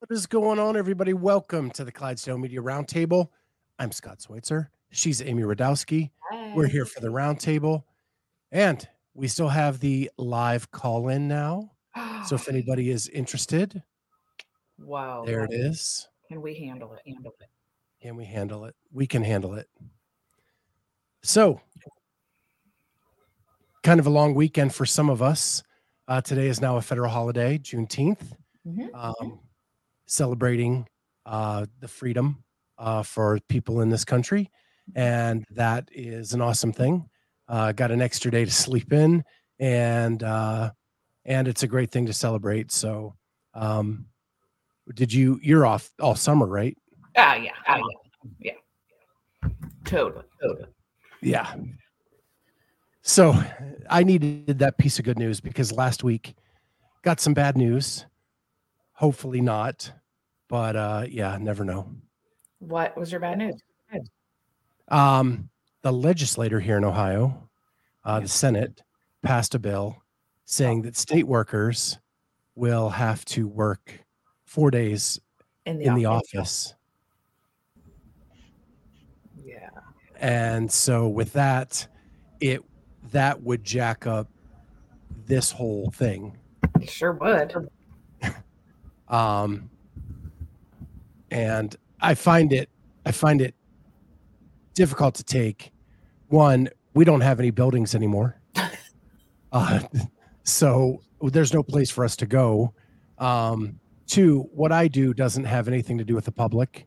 What is going on, everybody? Welcome to the Clydesdale Media Roundtable. I'm Scott Sweitzer. She's Amy Radowski. Hi. We're here for the Roundtable. And we still have the live call-in now. So if anybody is interested, wow, there it is. Can we handle it? Can we handle it? We can handle it. So, kind of a long weekend for some of us. Today is now a federal holiday, Juneteenth, celebrating the freedom for people in this country. And that is an awesome thing. Got an extra day to sleep in, and it's a great thing to celebrate. So, you're off all summer, right? Yeah. Totally. Yeah. So I needed that piece of good news because last week got some bad news. Hopefully not, but never know. What was your bad news? The legislator here in Ohio, the Senate, passed a bill saying that state workers will have to work 4 days in the office. Yeah. And so with that, that would jack up this whole thing. It sure would. And I find it difficult to take. One, we don't have any buildings anymore. So there's no place for us to go. Two, what I do doesn't have anything to do with the public.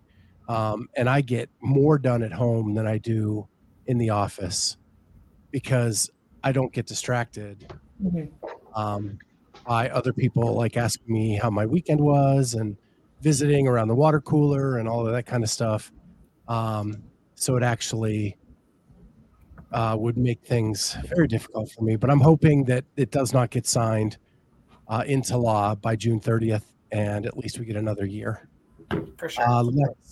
And I get more done at home than I do in the office because I don't get distracted by other people, like asking me how my weekend was and visiting around the water cooler and all of that kind of stuff. So it actually would make things very difficult for me. But I'm hoping that it does not get signed into law by June 30th. And at least we get another year. For sure.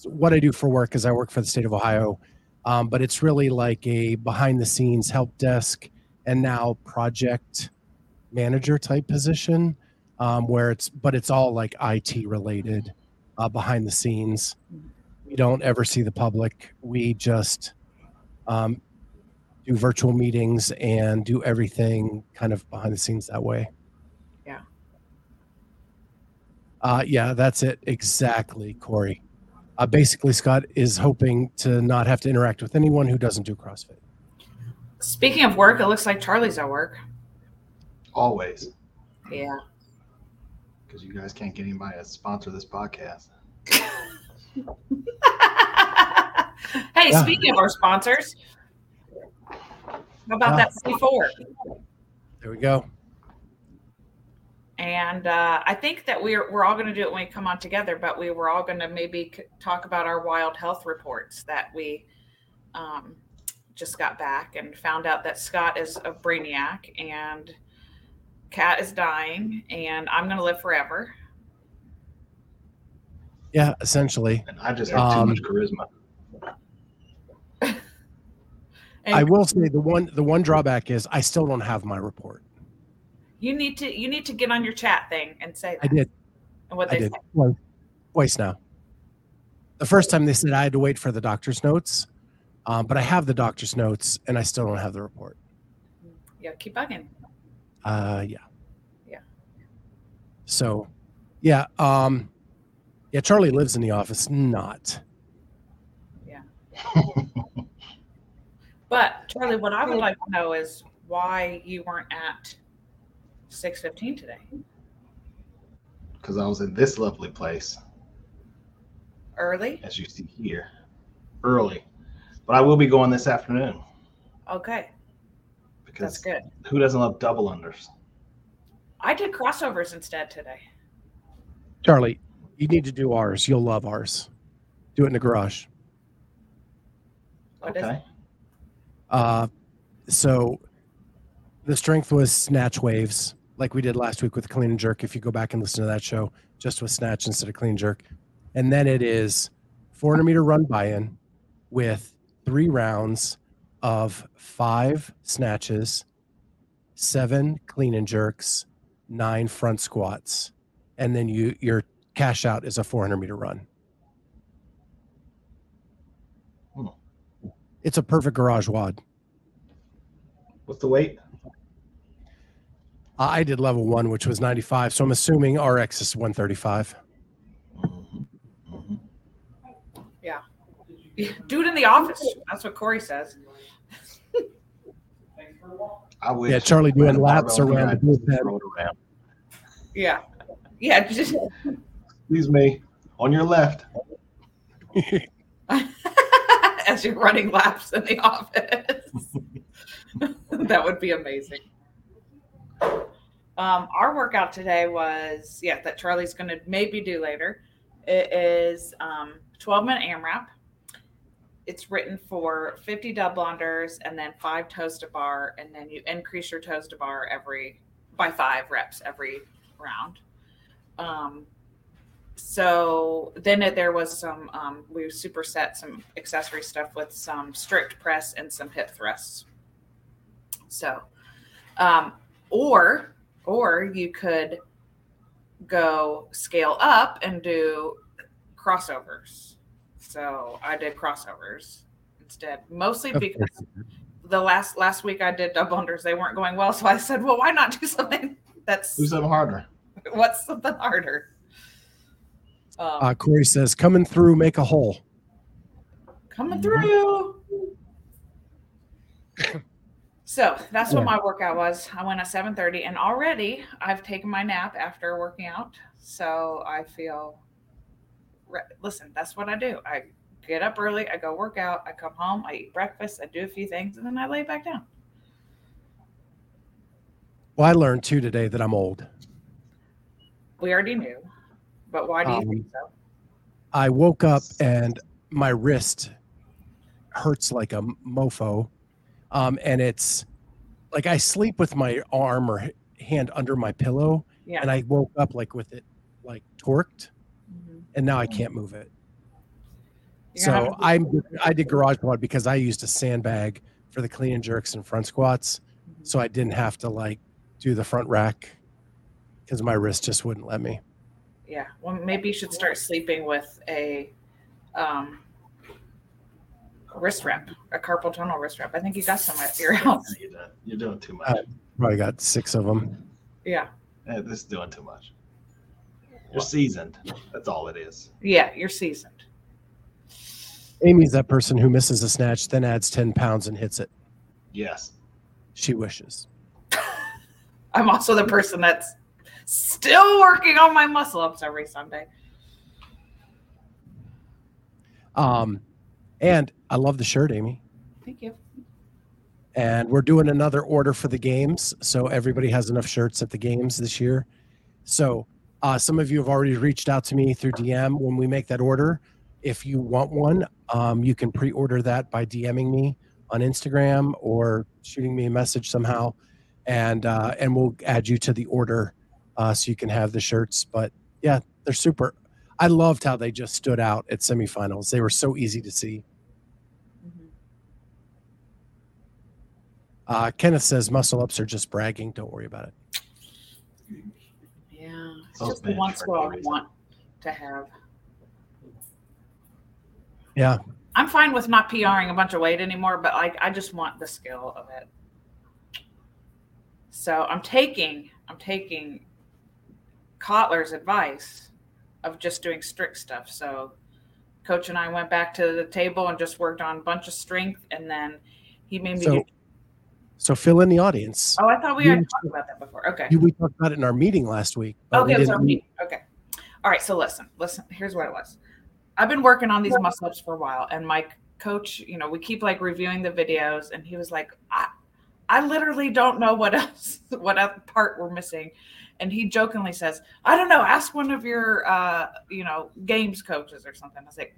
What I do for work is I work for the state of Ohio, but it's really like a behind the scenes help desk and now project manager type position, but it's all like IT related, behind the scenes. We don't ever see the public. We just do virtual meetings and do everything kind of behind the scenes that way. That's it. Exactly, Corey. Basically, Scott is hoping to not have to interact with anyone who doesn't do CrossFit. Speaking of work, it looks like Charlie's at work. Always. Yeah. Because you guys can't get anybody to sponsor this podcast. Hey, speaking of our sponsors, how about that C4? There we go. And I think that we're all going to do it when we come on together, but we were all going to maybe talk about our Wild Health reports that we just got back and found out that Scott is a brainiac and Kat is dying and I'm going to live forever. Yeah, essentially. And I just have too much charisma. I will say the one drawback is I still don't have my report. You need to get on your chat thing and say that. I did. And what they said. Twice now. The first time they said I had to wait for the doctor's notes, but I have the doctor's notes and I still don't have the report. Yeah, keep bugging. Yeah. So, Charlie lives in the office, not. Yeah. But Charlie, what I would like to know is why you weren't at 6:15 today. Because I was in this lovely place. Early? As you see here. Early. But I will be going this afternoon. Okay. Because that's good. Who doesn't love double unders? I did crossovers instead today. Charlie, you need to do ours. You'll love ours. Do it in the garage. Okay. So the strength was snatch waves, like we did last week with clean and jerk. If you go back and listen to that show, just with snatch instead of clean and jerk. And then it is 400 meter run buy-in with 3 rounds of 5 snatches, 7 clean and jerks, 9 front squats. And then your cash out is a 400 meter run. It's a perfect garage wad. What's the weight? I did level 1, which was 95. So I'm assuming RX is 135. Yeah. Do it in the office. That's what Corey says. I wish. Yeah, Charlie doing laps around the booth. Yeah. Yeah. Just... Excuse me. On your left. As you're running laps in the office. That would be amazing. Our workout today was, that Charlie's going to maybe do later. It is 12-minute AMRAP. It's written for 50 double unders and then 5 toes to bar. And then you increase your toes to bar by 5 reps every round. So then there was some, we superset some accessory stuff with some strict press and some hip thrusts. So, or you could go scale up and do crossovers. So I did crossovers instead, mostly because the last week I did double unders. They weren't going well. So I said, well, why not do something do something harder? What's something harder? Corey says, coming through, make a hole. Coming through. So that's what my workout was. I went at 7:30 and already I've taken my nap after working out. So I feel, listen, that's what I do. I get up early, I go work out, I come home, I eat breakfast, I do a few things, and then I lay back down. Well, I learned too today that I'm old. We already knew. But why do you think so? I woke up and my wrist hurts like a mofo. And it's like I sleep with my arm or hand under my pillow. Yeah. And I woke up like with it like torqued. Mm-hmm. And now I can't move it. I did garage pod because I used a sandbag for the clean and jerks and front squats. Mm-hmm. So I didn't have to like do the front rack because my wrist just wouldn't let me. Yeah, well, maybe you should start sleeping with a wrist wrap, a carpal tunnel wrist wrap. I think you got some at your house. You're doing too much. I probably got 6 of them. Yeah. This is doing too much. You're seasoned. That's all it is. Yeah, you're seasoned. Amy's that person who misses a snatch, then adds 10 pounds and hits it. Yes. She wishes. I'm also the person that's still working on my muscle ups every Sunday. And I love the shirt, Amy. Thank you. And we're doing another order for the games. So everybody has enough shirts at the games this year. So some of you have already reached out to me through DM. When we make that order, if you want one, you can pre-order that by DMing me on Instagram or shooting me a message somehow. And we'll add you to the order. So you can have the shirts, but yeah, they're super. I loved how they just stood out at semifinals. They were so easy to see. Mm-hmm. Kenneth says muscle ups are just bragging. Don't worry about it. Yeah. It's just the one squat I want to have. Yeah. I'm fine with not PRing a bunch of weight anymore, but like, I just want the skill of it. So I'm taking Cotler's advice of just doing strict stuff. So Coach and I went back to the table and just worked on a bunch of strength, and then he made me so fill in the audience. Oh, I thought we already talked about that before. Okay. We talked about it in our meeting last week. Okay, it was our meeting. Okay. All right, so listen, here's what it was. I've been working on these muscle ups for a while, and my coach, we keep like reviewing the videos, and he was like, I literally don't know what part we're missing. And he jokingly says, I don't know, ask one of your, games coaches or something. I was like,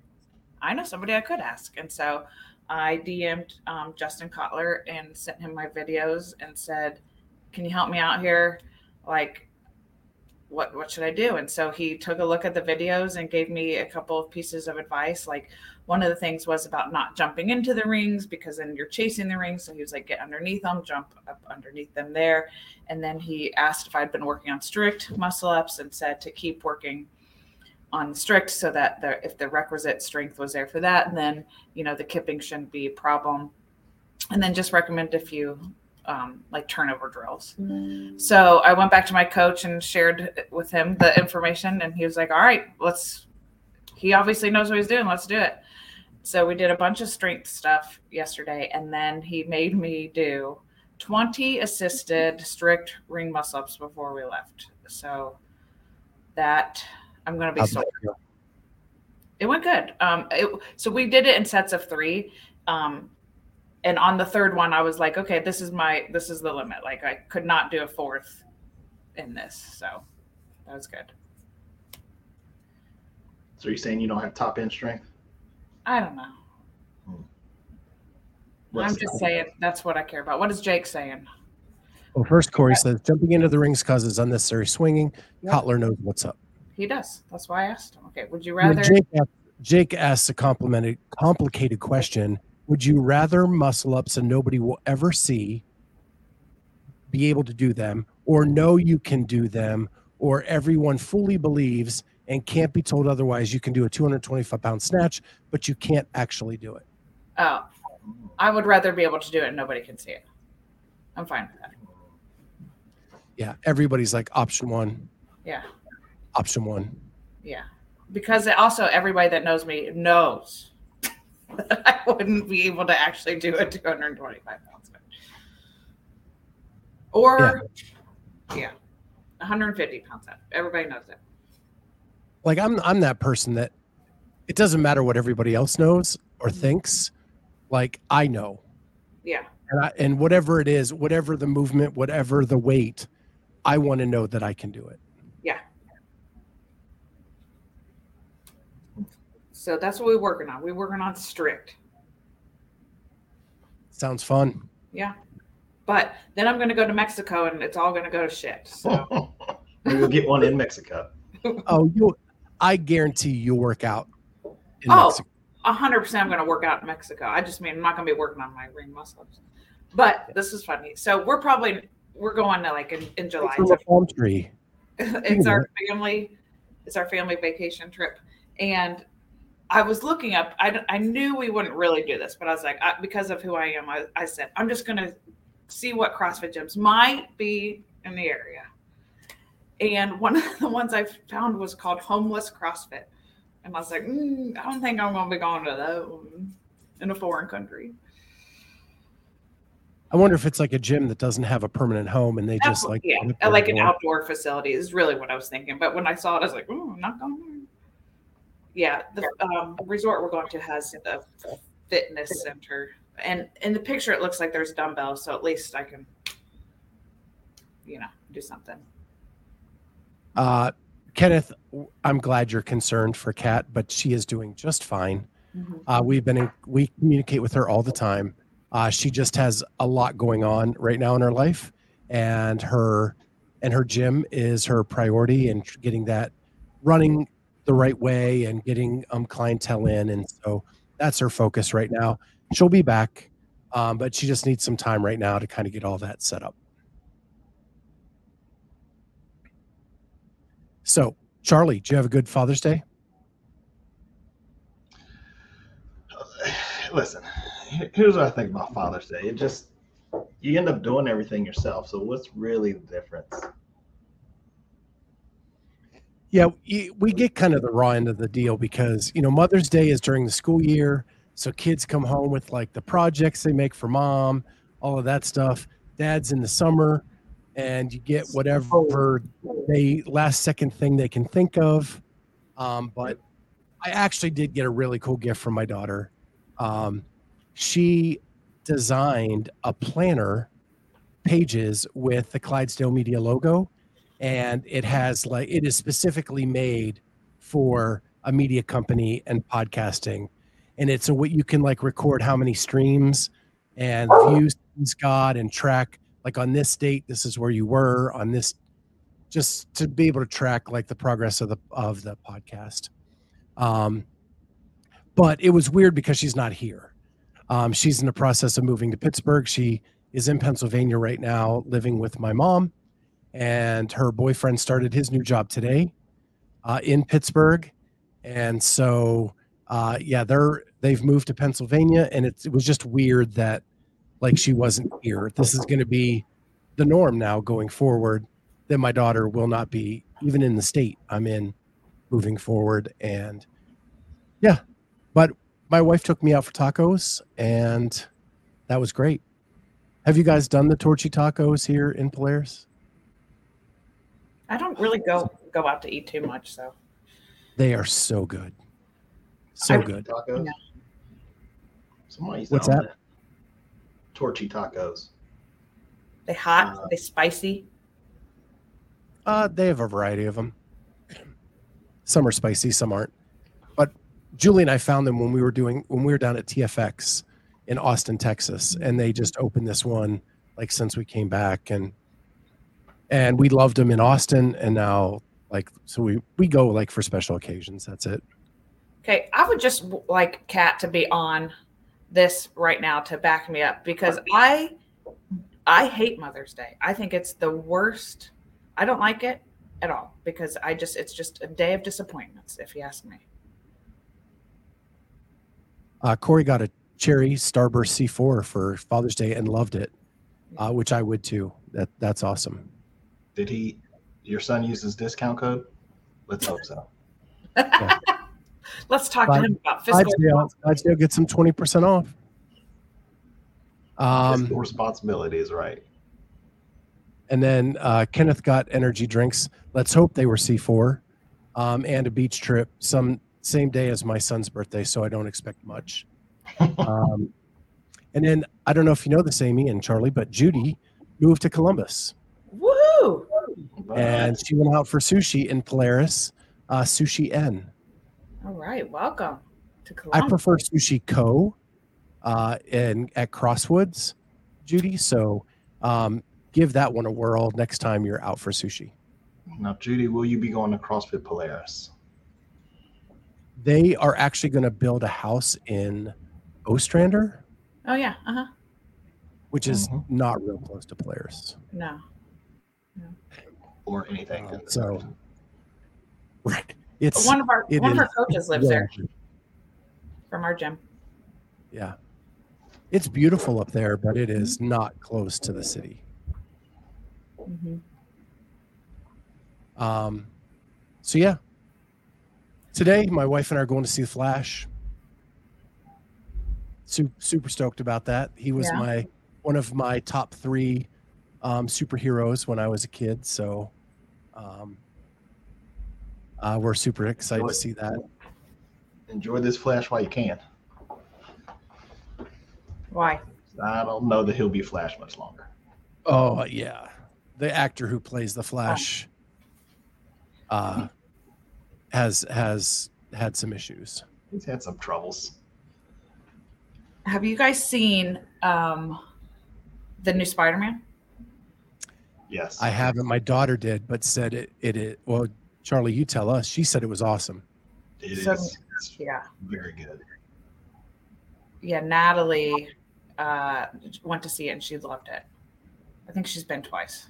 I know somebody I could ask. And so I DM'd Justin Cotler and sent him my videos and said, can you help me out here? Like, what should I do? And so he took a look at the videos and gave me a couple of pieces of advice. Like, one of the things was about not jumping into the rings because then you're chasing the rings. So he was like, get underneath them, jump up underneath them there. And then he asked if I'd been working on strict muscle ups and said to keep working on strict so that if the requisite strength was there for that, and then, the kipping shouldn't be a problem. And then just recommend a few turnover drills. Mm. So I went back to my coach and shared with him the information, and he was like, all right, he obviously knows what he's doing. Let's do it. So we did a bunch of strength stuff yesterday, and then he made me do 20 assisted strict ring muscle ups before we left. So that I'm going to be sore. It went good. So we did it in sets of 3. And on the third one, I was like, okay, this is the limit. Like, I could not do a 4th in this. So that was good. So you're saying you don't have top end strength? I don't know. I'm just saying that's what I care about. What is Jake saying? Well, first Corey says jumping into the rings causes unnecessary swinging. Yep. Cotler knows what's up. He does. That's why I asked him. Okay. Would you rather? Jake asks a complicated question. Would you rather muscle ups and nobody will ever see, be able to do them, or know you can do them, or everyone fully believes and can't be told otherwise you can do a 225-pound snatch, but you can't actually do it? Oh, I would rather be able to do it and nobody can see it. I'm fine with that. Yeah, everybody's like option 1. Yeah. Option 1. Yeah, because everybody that knows me knows that I wouldn't be able to actually do a 225-pound snatch. Or, 150-pound snatch. Everybody knows it. Like, I'm that person that it doesn't matter what everybody else knows or thinks. Like, I know. Yeah. And whatever it is, whatever the movement, whatever the weight, I want to know that I can do it. Yeah. So that's what we're working on. We're working on strict. Sounds fun. Yeah. But then I'm going to go to Mexico and it's all going to go to shit. So we'll get one in Mexico. Oh, I guarantee you'll work out in Mexico. 100% I'm going to work out in Mexico. I just mean I'm not going to be working on my ring muscles. But this is funny. So we're going to in July. It's a palm tree. It's our family vacation trip. And I was looking up, I knew we wouldn't really do this, but I was like, because of who I am, I said, I'm just going to see what CrossFit gyms might be in the area. And one of the ones I found was called Homeless CrossFit. And I was like, I don't think I'm going to be going to that one in a foreign country. I wonder if it's like a gym that doesn't have a permanent home and they just an outdoor facility is really what I was thinking. But when I saw it, I was like, I'm not going there. Yeah, the resort we're going to has a fitness center. And in the picture, it looks like there's dumbbells. So at least I can, do something. Kenneth, I'm glad you're concerned for Kat, but she is doing just fine. Mm-hmm. We communicate with her all the time. She just has a lot going on right now in her life, and her gym is her priority, and getting that running the right way and getting clientele in, and so that's her focus right now. She'll be back, but she just needs some time right now to kind of get all that set up. So, Charlie, do you have a good Father's Day? Listen, here's what I think about Father's Day. It just, you end up doing everything yourself. So what's really the difference? Yeah, we get kind of the raw end of the deal because, Mother's Day is during the school year. So kids come home with the projects they make for mom, all of that stuff. Dad's in the summer. And you get whatever last second thing they can think of. But I actually did get a really cool gift from my daughter. She designed a planner pages with the Clydesdale Media logo and it has like, it is specifically made for a media company and podcasting. And it's a way you can like record how many streams and views it's got and track like on this date, this is where you were on this, just to be able to track like the progress of the podcast. But it was weird because she's not here. She's in the process of moving to Pittsburgh. She is in Pennsylvania right now, living with my mom, and her boyfriend started his new job today in Pittsburgh. And so, yeah, they've moved to Pennsylvania, and it was just weird that like she wasn't here. This is going to be the norm now going forward, that my daughter will not be even in the state I'm in moving forward. And yeah, but my wife took me out for tacos, and that was great. Have you guys done the Torchy's Tacos here in Polaris? I don't really go out to eat too much, so. They are so good. So good. Tacos. Yeah. Somebody's what's that? Torchy's Tacos. They hot? They spicy? They have a variety of them. Some are spicy, some aren't. But Julie and I found them when we were down at TFX in Austin, Texas, and they just opened this one like since we came back, and we loved them in Austin, and now like so we go like for special occasions. That's it. Okay, I would just like Kat to be on this right now to back me up, because I hate Mother's Day. I think it's the worst. I don't like it at all, because it's just a day of disappointments, if you ask me. Corey got a cherry Starburst C4 for Father's Day and loved it, which I would too. That's awesome. Did your son use his discount code? Let's hope so. Yeah. Let's talk to him about fiscal. Clydesdale get some 20% off. Fiscal responsibility is right. And then Kenneth got energy drinks. Let's hope they were C4, and a beach trip same day as my son's birthday, so I don't expect much. And then I don't know if you know this, Amy and Charlie, but Judy moved to Columbus. Woohoo! And she went out for sushi in Polaris, Sushi N. All right, welcome to Columbus. I prefer Sushi Co. And at Crosswoods, Judy. So. Give that one a whirl next time you're out for sushi. Now, Judy, will you be going to CrossFit Polaris? They are actually going to build a house in Ostrander. Oh, yeah. Uh-huh. Which is not real close to Polaris. No. Or anything. So, right. It's, one of our coaches lives there from our gym. Yeah. It's beautiful up there, but it is not close to the city. Mm-hmm. So yeah, today my wife and I are going to see The Flash. Super stoked about that. He was one of my top three superheroes when I was a kid. So we're super excited to see that. Enjoy this Flash while you can. Why? I don't know that he'll be Flash much longer. Oh yeah, the actor who plays the Flash has had some issues. He's had some troubles. Have you guys seen the new Spider-Man? Yes, I haven't. My daughter did, but said it. Well, Charlie, you tell us. She said it was awesome. It is. Yeah. Very good. Yeah, Natalie went to see it and she loved it. I think she's been twice.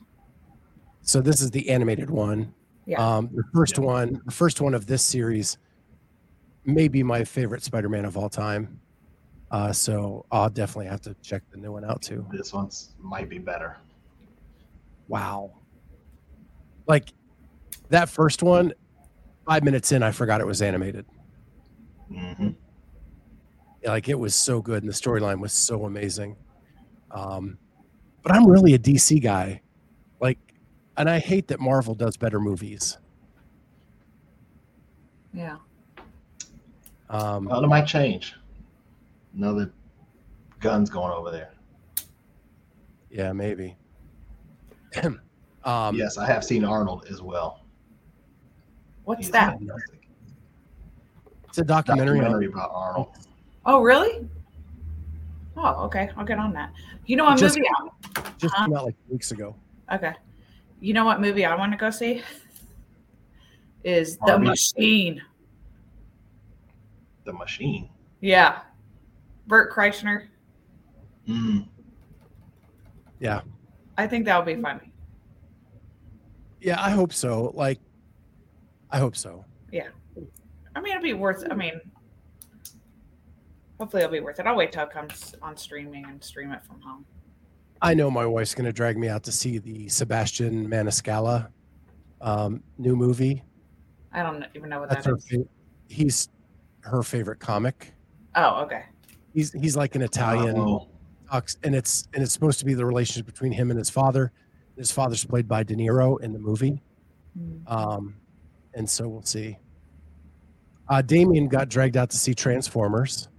So this is the animated one. Yeah. The first one of this series, may be my favorite Spider-Man of all time. So I'll definitely have to check the new one out too. This one's might be better. Wow. Like that first one, 5 minutes in, I forgot it was animated. Mm-hmm. Like it was so good, and the storyline was so amazing. But I'm really a DC guy, and I hate that Marvel does better movies. Yeah. Well, it might change. Now that Gunn's going over there. Yeah, maybe. Yes, I have seen Arnold as well. What's that? It's a documentary about Arnold. Oh, really? Oh, okay. I'll get on that. You know what movie? Just came out like weeks ago. Okay. You know what movie I want to go see? Is The Machine. The Machine? Yeah. Bert Kreischer. Mm. Yeah. I think that would be fun. Yeah, I hope so. Like, I hope so. Yeah. I mean, it'll be worth it. I mean, hopefully it'll be worth it. I'll wait till it comes on streaming and stream it from home. I know my wife's going to drag me out to see the Sebastian Maniscalco new movie. I don't even know what that is. He's her favorite comic. Oh, okay. He's like an Italian, and it's supposed to be the relationship between him and his father. His father's played by De Niro in the movie. Mm. And so we'll see. Damien got dragged out to see Transformers.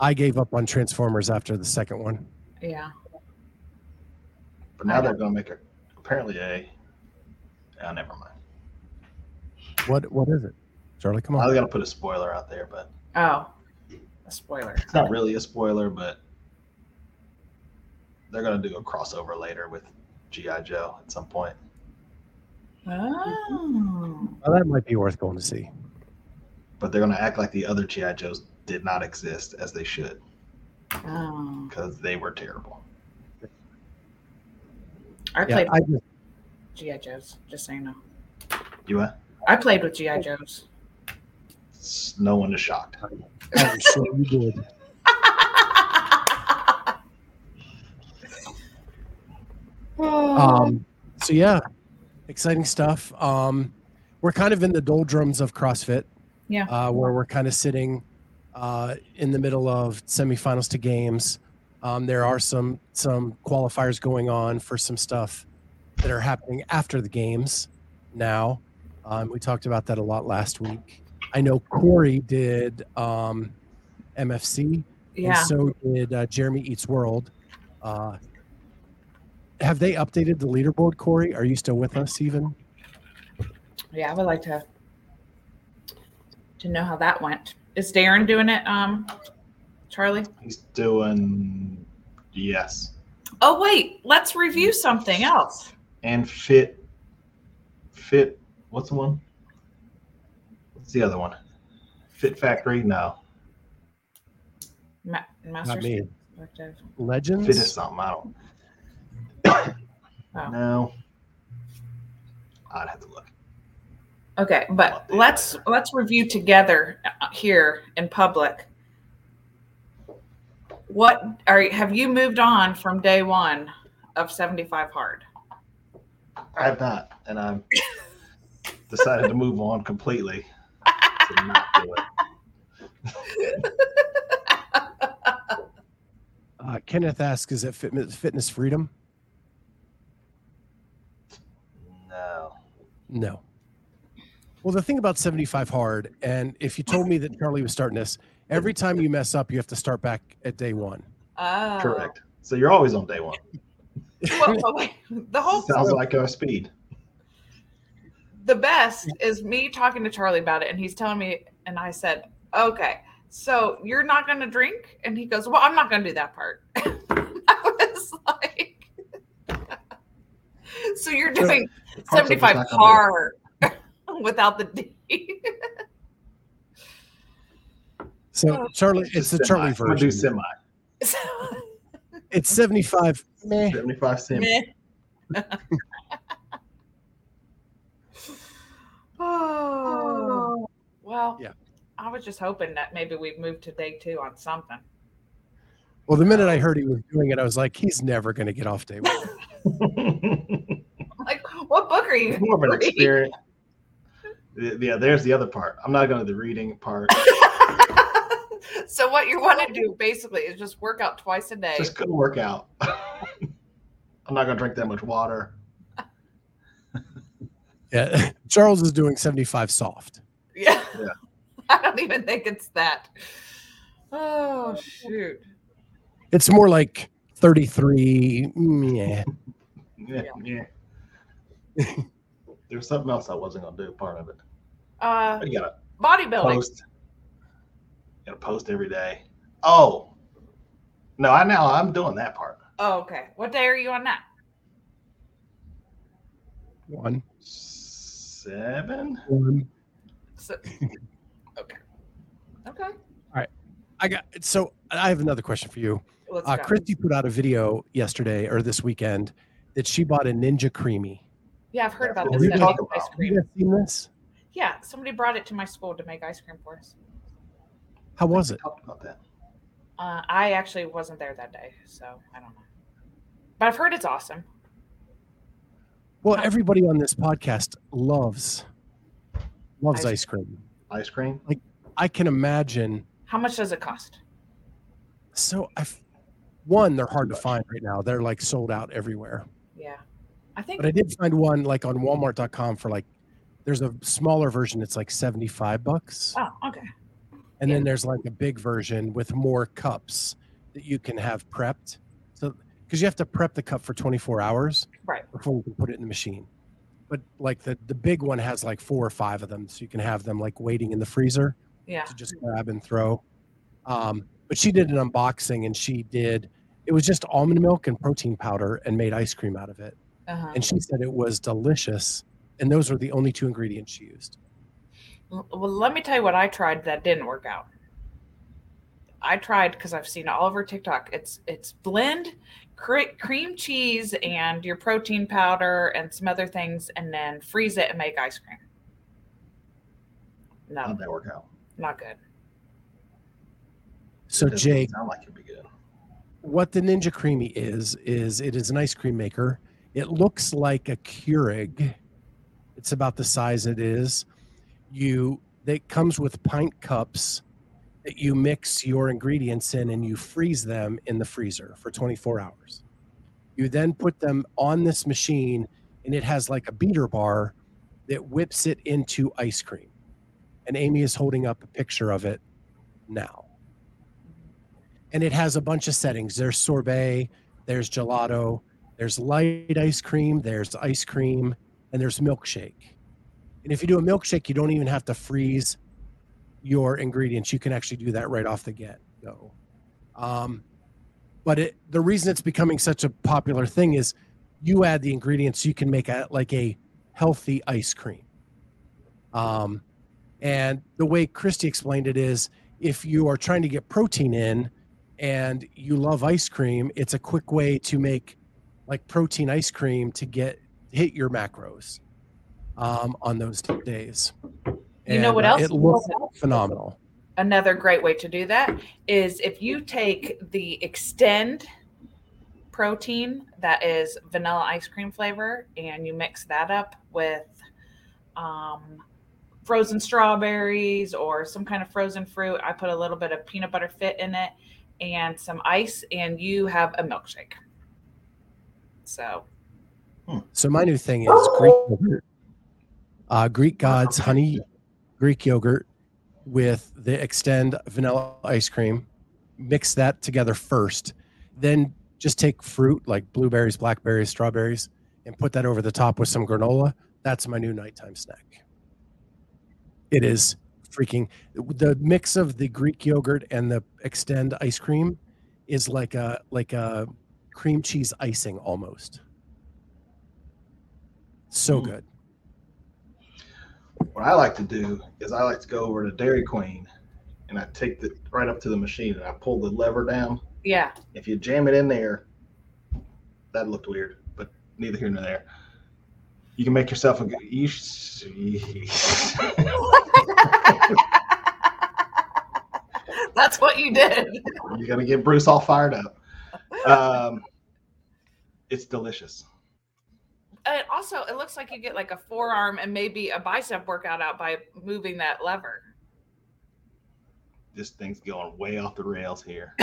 I gave up on Transformers after the second one. Yeah. But now they're going to make apparently Oh, never mind. What is it? Charlie, come on. I was going to put a spoiler out there, but... Oh, a spoiler. It's not really a spoiler, but they're going to do a crossover later with G.I. Joe at some point. Oh. Well, that might be worth going to see. But they're going to act like the other G.I. Joes did not exist, as they should. Oh. Because they were terrible. I played with G.I. Joes, just so you know. You what? I played with G.I. Joes. No one is shocked. I'm sure you did. So yeah, exciting stuff. We're kind of in the doldrums of CrossFit. Yeah. Where we're kind of sitting in the middle of semifinals to games. There are some qualifiers going on for some stuff that are happening after the games now. We talked about that a lot last week. I know Corey did MFC, yeah. And so did Jeremy Eats World. Have they updated the leaderboard, Corey? Are you still with us even? Yeah, I would like to know how that went. Is Darren doing it, Charlie? He's doing, yes. Oh, wait, let's review something else. And Fit, what's the one? What's the other one? Fit Factory? No. Masters? Not me. Legends? Fit is something, I don't. Oh. No, I'd have to look. Okay, but let's review together here in public. Have you moved on from day one of 75 Hard? I have not, and I've decided to move on completely to not do it. Kenneth asks, "Is it fitness freedom?" No. Well, the thing about 75 Hard, and if you told me that Charlie was starting this, every time you mess up, you have to start back at day one. Oh. Correct. So you're always on day one. The whole sounds like our speed. The best is me talking to Charlie about it, and he's telling me, and I said, "Okay, so you're not going to drink?" And he goes, "Well, I'm not going to do that part." I was like, so you're doing 75 Hard without the D. So Charlie, it's the Charlie version. I do semi. It's 75. Meh. 75 semi. Oh well. Yeah. I was just hoping that maybe we've moved to day two on something. Well, the minute I heard he was doing it, I was like, he's never going to get off day one. Like, what book are you? More of an experience. Yeah, there's the other part. I'm not going to the reading part. So what you want to do basically is just work out twice a day. Just go work out. I'm not going to drink that much water. Yeah, Charles is doing 75 soft. Yeah. I don't even think it's that. Oh shoot. It's more like 33. Yeah. Yeah. There was something else I wasn't going to do, part of it. You got bodybuilding. Got to post every day. Oh. No, I'm doing that part. Oh, okay. What day are you on that? 1/7 So, okay. Okay. All right. I have another question for you. Christy put out a video yesterday or this weekend that she bought a Ninja Creami. Yeah, I've heard about this. Have you guys seen this? Yeah, somebody brought it to my school to make ice cream for us. How was it? Talked about that. I actually wasn't there that day, so I don't know. But I've heard it's awesome. Well, everybody on this podcast loves ice cream. Ice cream? Like, I can imagine. How much does it cost? So, they're hard to find right now. They're like sold out everywhere. Yeah. But I did find one like on Walmart.com for like, there's a smaller version. It's like $75. Oh, okay. And then there's like a big version with more cups that you can have prepped. So, because you have to prep the cup for 24 hours before you can put it in the machine. But like the big one has like 4 or 5 of them. So you can have them like waiting in the freezer to just grab and throw. But she did an unboxing and it was just almond milk and protein powder and made ice cream out of it. Uh-huh. And she said it was delicious. And those were the only 2 ingredients she used. Well, let me tell you what I tried that didn't work out. I tried, because I've seen all over TikTok, it's blend cream cheese and your protein powder and some other things, and then freeze it and make ice cream. No. How'd that work out? Not good. So, Jake, sound like it'd be good. What the Ninja Creami is it is an ice cream maker. It looks like a Keurig. It's about the size it is. It comes with pint cups that you mix your ingredients in and you freeze them in the freezer for 24 hours. You then put them on this machine and it has like a beater bar that whips it into ice cream. And Amy is holding up a picture of it now. And it has a bunch of settings. There's sorbet, there's gelato, there's light ice cream, and there's milkshake. And if you do a milkshake, you don't even have to freeze your ingredients. You can actually do that right off the get-go. But the reason it's becoming such a popular thing is you add the ingredients, you can make a healthy ice cream. And the way Christy explained it is, if you are trying to get protein in and you love ice cream, it's a quick way to make like protein ice cream to hit your macros on those days. And you know what else? It looks phenomenal. Another great way to do that is if you take the Xtend protein that is vanilla ice cream flavor and you mix that up with frozen strawberries or some kind of frozen fruit. I put a little bit of peanut butter fit in it and some ice, and you have a milkshake. So my new thing is Greek yogurt. Greek God's honey Greek yogurt with the Xtend vanilla ice cream. Mix that together first. Then just take fruit like blueberries, blackberries, strawberries, and put that over the top with some granola. That's my new nighttime snack. It is freaking... The mix of the Greek yogurt and the Xtend ice cream is like a cream cheese icing almost. So good. What I like to do is I like to go over to Dairy Queen and I take it right up to the machine and I pull the lever down. Yeah. If you jam it in there, that looked weird, but neither here nor there. You can make yourself a good... That's what you did. You're going to get Bruce all fired up. It's delicious. And also, it looks like you get like a forearm and maybe a bicep workout out by moving that lever. This thing's going way off the rails here.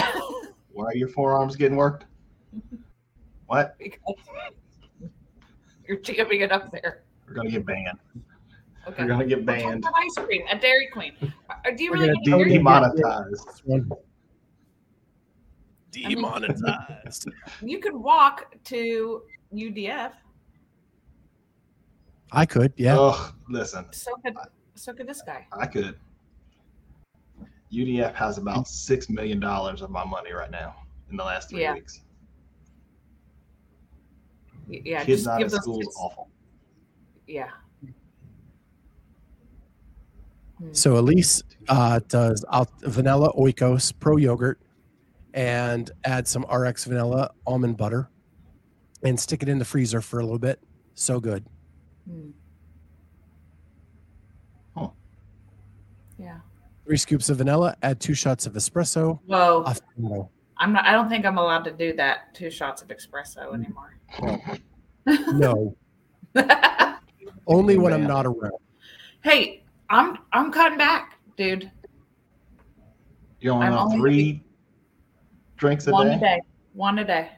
Why are your forearms getting worked? What? Because you're jamming it up there. We're going to get banned. Okay. We're going to get banned. Ice cream at Dairy Queen. Do you really get demonetized? Demonetized. You could walk to UDF. I could, yeah. Oh, listen. So could this guy. I could. UDF has about $6 million of my money right now in the last 3 weeks. Yeah, kids out of school is awful. Yeah. So Elise does vanilla Oikos Pro Yogurt and add some RX vanilla almond butter and stick it in the freezer for a little bit. So good. Huh. Yeah. 3 scoops of vanilla, add 2 shots of espresso. Whoa. I don't think I'm allowed to do that. 2 shots of espresso anymore. No. Only when I'm not around. Hey, I'm cutting back, dude. You're only on 3 drinks a day? One a day.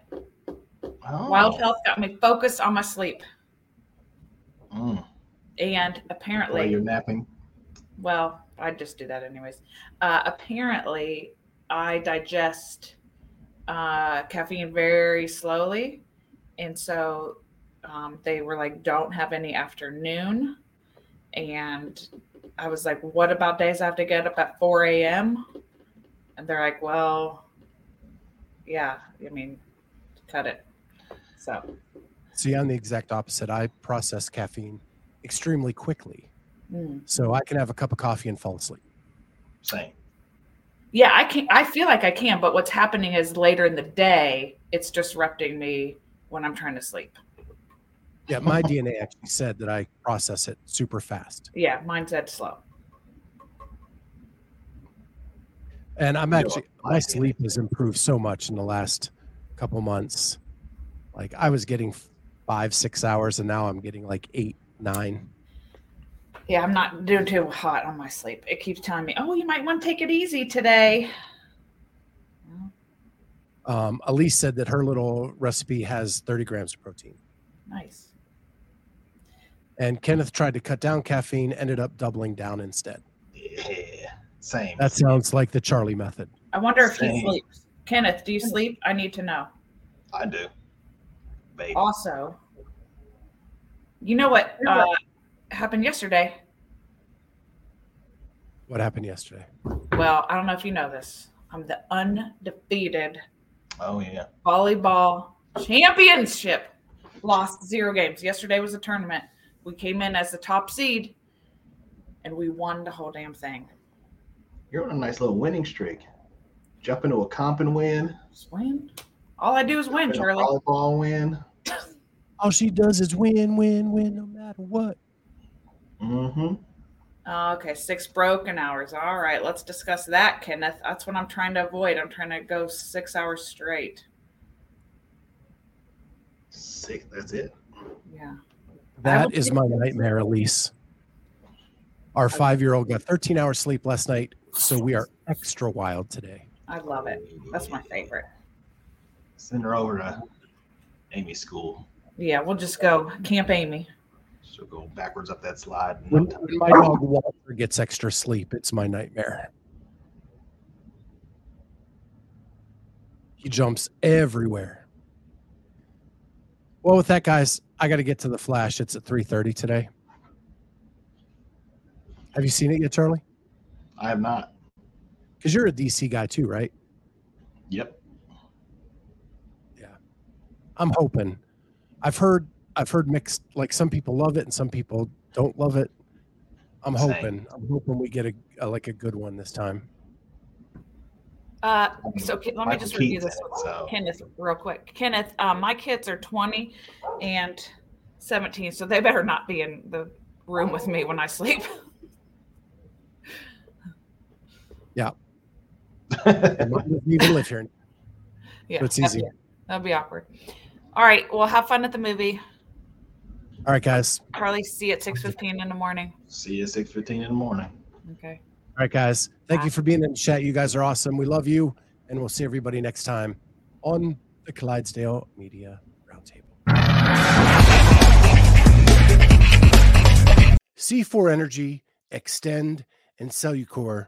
Oh. Wild Health got me focused on my sleep. Mm. And apparently... While you're napping? Well, I just do that anyways. Apparently, I digest caffeine very slowly. And so they were like, don't have any afternoon. And I was like, what about days I have to get up at 4 a.m.? And they're like, well, yeah, I mean, cut it. So. See, I'm the exact opposite. I process caffeine extremely quickly. Mm. So I can have a cup of coffee and fall asleep. Same. Yeah, I feel like I can, but what's happening is later in the day, it's disrupting me when I'm trying to sleep. Yeah, my DNA actually said that I process it super fast. Yeah, mine said slow. And my sleep has improved so much in the last couple months. Like I was getting 5-6 hours and now I'm getting like 8-9. Yeah, I'm not doing too hot on my sleep. It keeps telling me, oh, you might want to take it easy today. Elise said that her little recipe has 30 grams of protein. Nice. And Kenneth tried to cut down caffeine, ended up doubling down instead. Yeah, same. That sounds like the Charlie method. I wonder if he sleeps. Kenneth, do you sleep? I need to know. I do. Baby. Also, you know what? Happened yesterday. What happened yesterday? Well, I don't know if you know this. I'm the undefeated volleyball championship. Lost 0 games. Yesterday was a tournament. We came in as the top seed, and we won the whole damn thing. You're on a nice little winning streak. Jump into a comp and win. Just win. All I do is win, Charlie. Volleyball win. All she does is win, win, win, no matter what. Mm-hmm. Okay, 6 broken hours. All right, let's discuss that, Kenneth. That's what I'm trying to avoid. I'm trying to go 6 hours straight. 6, that's it? Yeah. That is my nightmare, Elise. Our 5-year-old got 13 hours sleep last night, so we are extra wild today. I love it. That's my favorite. Send her over to Amy's school. Yeah, we'll just go Camp Amy. So go backwards up that slide. When my dog Walter gets extra sleep, it's my nightmare. He jumps everywhere. Well, with that, guys, I got to get to the Flash. It's at 3:30 today. Have you seen it yet, Charlie? I have not. Because you're a DC guy too, right? Yep. Yeah. I'm hoping. I've heard mixed. Like some people love it and some people don't love it. I'm hoping. I'm hoping we get a good one this time. Let me just review this one, Kenneth, real quick. Kenneth, my kids are 20 and 17, so they better not be in the room with me when I sleep. Yeah. You can live here. Yeah, so it's easy. That'd be awkward. All right. Well, have fun at the movie. All right, guys. Charlie, see you at 6:15 in the morning. See you at 6:15 in the morning. Okay. All right, guys. Thank you for being in the chat. You guys are awesome. We love you, and we'll see everybody next time on the Clydesdale Media Roundtable. C4 Energy, Extend, and Cellucor